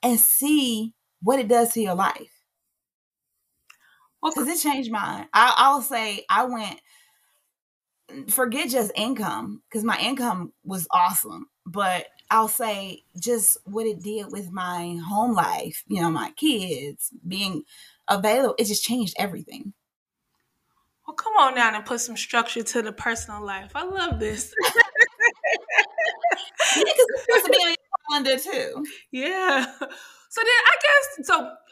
and see what it does to your life. Well, because it changed mine. I'll say I went, forget just income, because my income was awesome. But I'll say just what it did with my home life, you know, my kids being available. It just changed everything. Well, come on down and put some structure to the personal life. I love this. Yeah, because it's supposed to be on your calendar too. Yeah. So then I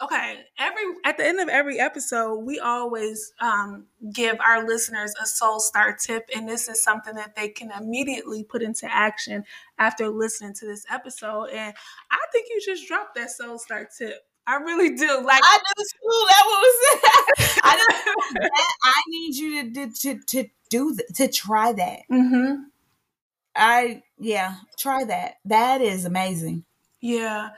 guess, at the end of every episode, we always give our listeners a Soul Star tip. And this is something that they can immediately put into action after listening to this episode. And I think you just dropped that Soul Star tip. I really do. Like, I do too. That was I need you to do that, to try that. Mm-hmm. Try that. That is amazing. Yeah.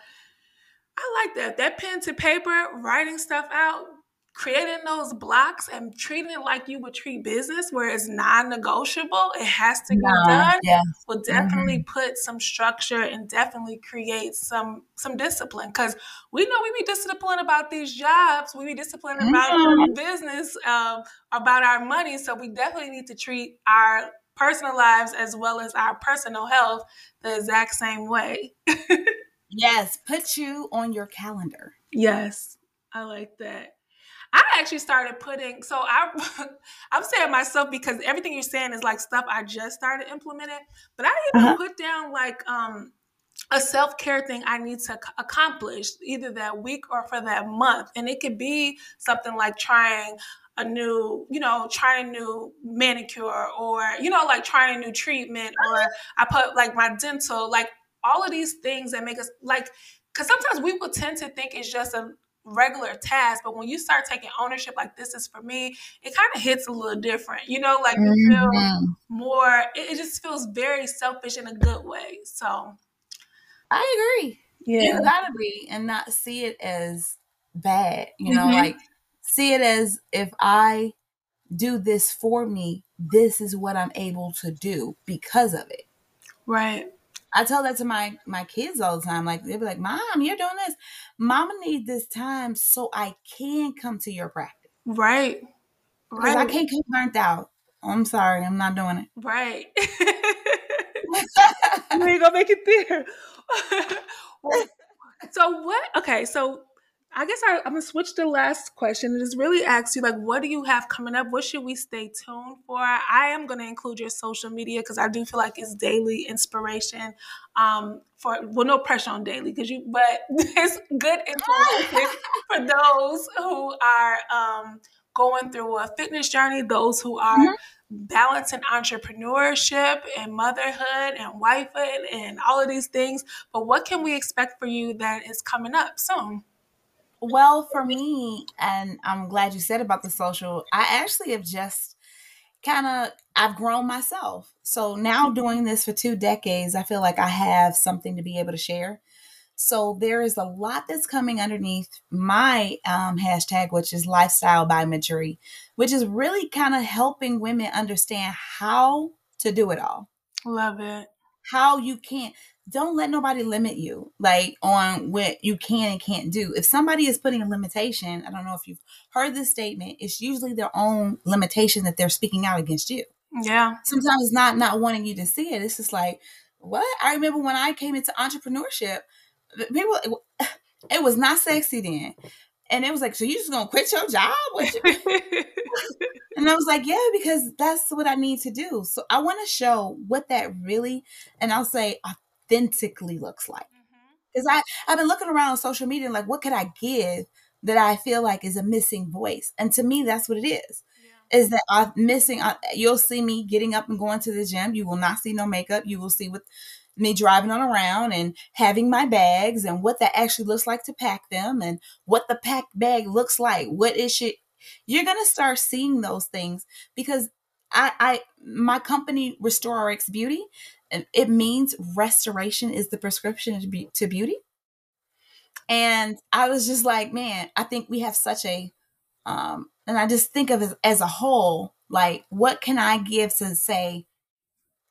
I like that. That pen to paper, writing stuff out, creating those blocks and treating it like you would treat business, where it's non-negotiable. It has to get done. Yeah. Will definitely put some structure and definitely create some discipline. Because we know we be disciplined about these jobs. We be disciplined about our business, about our money. So we definitely need to treat our personal lives as well as our personal health the exact same way. Yes, put you on your calendar. Yes, I like that. I actually started putting, I'm saying myself, because everything you're saying is like stuff I just started implementing, but I even put down like a self-care thing I need to accomplish either that week or for that month. And it could be something like trying a new manicure, or, you know, like trying a new treatment, or I put like my dental, like, all of these things that make us like, because sometimes we will tend to think it's just a regular task, but when you start taking ownership, like, this is for me, it kind of hits a little different, you know, like you feel more, it just feels very selfish in a good way. So I agree. Yeah. You gotta be, and not see it as bad, you know, like see it as, if I do this for me, this is what I'm able to do because of it. Right. I tell that to my kids all the time. Like, they'll be like, Mom, you're doing this. Mama needs this time so I can come to your practice. Right. Because I can't get burnt out. Oh, I'm sorry. I'm not doing it. Right. You ain't gonna make it there. So I guess I'm going to switch to the last question and just really ask you, like, what do you have coming up? What should we stay tuned for? I am going to include your social media, because I do feel like it's daily inspiration no pressure on daily, but it's good inspiration for those who are going through a fitness journey, those who are balancing entrepreneurship and motherhood and wifehood and all of these things. But what can we expect for you that is coming up soon? Well, for me, and I'm glad you said about the social, I actually have just I've grown myself. So now doing this for 2 decades, I feel like I have something to be able to share. So there is a lot that's coming underneath my hashtag, which is Lifestyle by Madre, which is really kind of helping women understand how to do it all. Love it. How you can't. Don't let nobody limit you, like, on what you can and can't do. If somebody is putting a limitation, I don't know if you've heard this statement, it's usually their own limitation that they're speaking out against you. Yeah. Sometimes it's not wanting you to see it. It's just like, what? I remember when I came into entrepreneurship, people, it was not sexy then. And it was like, so you just going to quit your job? And I was like, yeah, because that's what I need to do. So I want to show what that really, and I'll say authentically looks like. Because I've been looking around on social media, like, what could I give that I feel like is a missing voice? And to me, that's what it is. Yeah. Is that I'm missing, you'll see me getting up and going to the gym. You will not see no makeup. You will see with me driving on around and having my bags and what that actually looks like to pack them and what the packed bag looks like. What it should, you're going to start seeing those things because my company, Restore RX Beauty, it means restoration is the prescription to beauty. And I was just like, man, I think we have such a, and I just think of it as a whole, like, what can I give to say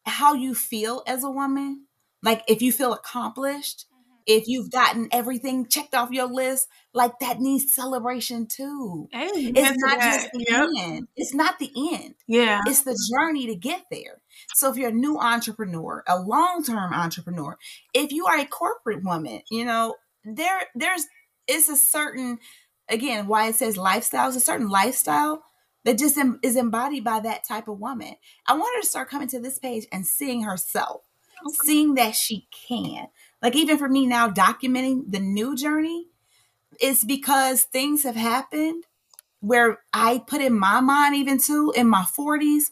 how you feel as a woman? Like, if you feel accomplished, if you've gotten everything checked off your list, like, that needs celebration too. Hey, it's not just the end. It's not the end. Yeah. It's the journey to get there. So if you're a new entrepreneur, a long-term entrepreneur, if you are a corporate woman, you know, there's a certain, again, why it says lifestyle, it's a certain lifestyle that just is embodied by that type of woman. I want her to start coming to this page and seeing herself, seeing that she can. Like, even for me now, documenting the new journey is because things have happened where I put in my mind, even too, in my 40s.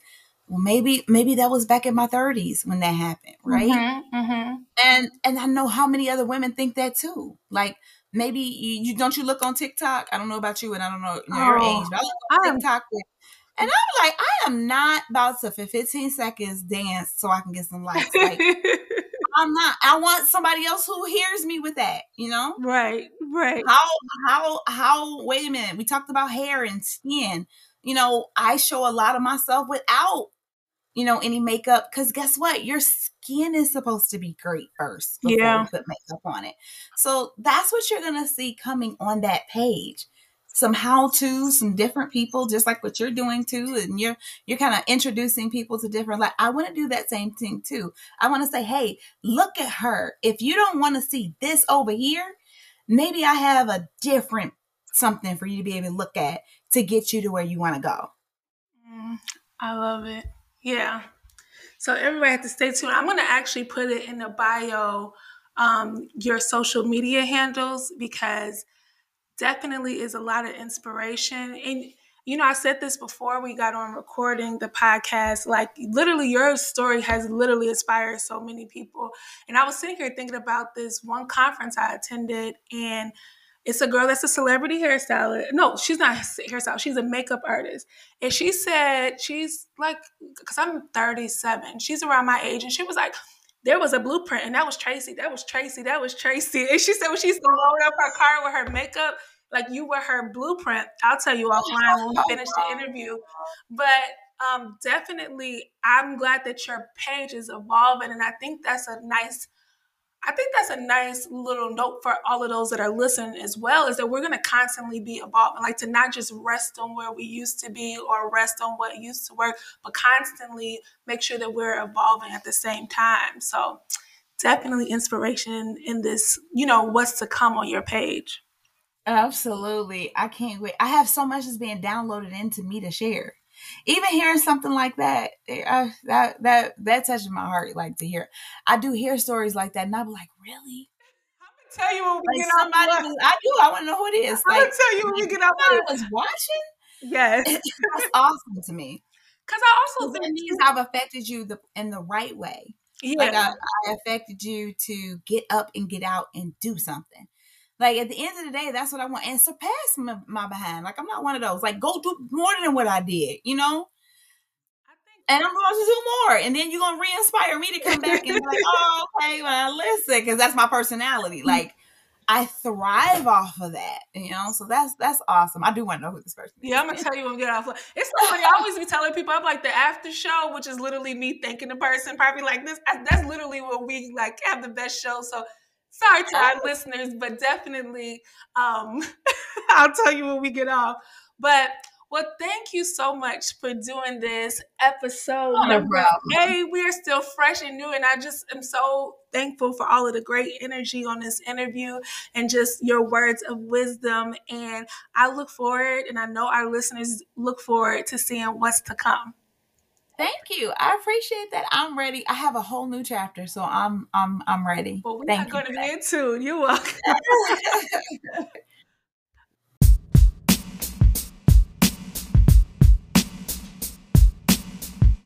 Well, maybe that was back in my 30s when that happened, right? And I know how many other women think that too. Like, maybe you don't you look on TikTok? I don't know about you, and I don't know, your age. But I look on TikTok, and I'm like, I am not about to for 15 seconds dance so I can get some likes. Like, I'm not. I want somebody else who hears me with that, you know? Right, right. How? Wait a minute. We talked about hair and skin. You know, I show a lot of myself without, you know, any makeup. Because guess what? Your skin is supposed to be great first before you put makeup on it. So that's what you're going to see coming on that page. Some how-tos, some different people, just like what you're doing too. And you're kind of introducing people to different, like, I want to do that same thing too. I want to say, hey, look at her. If you don't want to see this over here, maybe I have a different something for you to be able to look at to get you to where you want to go. I love it. Yeah. So everybody has to stay tuned. I'm going to actually put it in the bio, your social media handles, because definitely is a lot of inspiration. And, you know, I said this before we got on recording the podcast, like, literally your story has literally inspired so many people. And I was sitting here thinking about this one conference I attended, and it's a girl that's a celebrity hairstylist. No, she's not a hairstylist. She's a makeup artist. And she said, she's like, because I'm 37. She's around my age. And she was like, there was a blueprint. And that was Tracy. That was Tracy. That was Tracy. And she said when she used to load up her car with her makeup, like, you were her blueprint. I'll tell you offline when we finish the interview. But definitely, I'm glad that your page is evolving. And I think that's a nice little note for all of those that are listening as well, is that we're going to constantly be evolving, like, to not just rest on where we used to be or rest on what used to work, but constantly make sure that we're evolving at the same time. So definitely inspiration in this, you know, what's to come on your page. Absolutely. I can't wait. I have so much that's being downloaded into me to share. Even hearing something like that, that touches my heart. Like, to hear, I do hear stories like that, and I'm like, really? I'm gonna tell you when we get out. I want to know who it is. I'm gonna tell you when we get out. Somebody was watching. Yes. That's awesome to me. Because I also think means I've affected you in the right way. Yeah. Like I affected you to get up and get out and do something. Like at the end of the day, that's what I want. And surpass my behind. Like I'm not one of those. Like go do more than what I did, you know? And I'm going to do more. And then you're going to re-inspire me to come back and be like, oh, okay, well, listen, because that's my personality. Like, I thrive off of that, you know? So that's awesome. I do want to know who this person is. Yeah, I'm going to tell you when we get off. It's so funny. I always be telling people, I'm like, the after show, which is literally me thanking the person, probably like this. That's literally what we like have the best show. So sorry to our listeners, but definitely I'll tell you when we get off. But well, thank you so much for doing this episode. Hey, we are still fresh and new, and I just am so thankful for all of the great energy on this interview and just your words of wisdom. And I look forward, and I know our listeners look forward to seeing what's to come. Thank you. I appreciate that. I'm ready. I have a whole new chapter, so I'm ready. Well, we're not going to be in tune. You're welcome.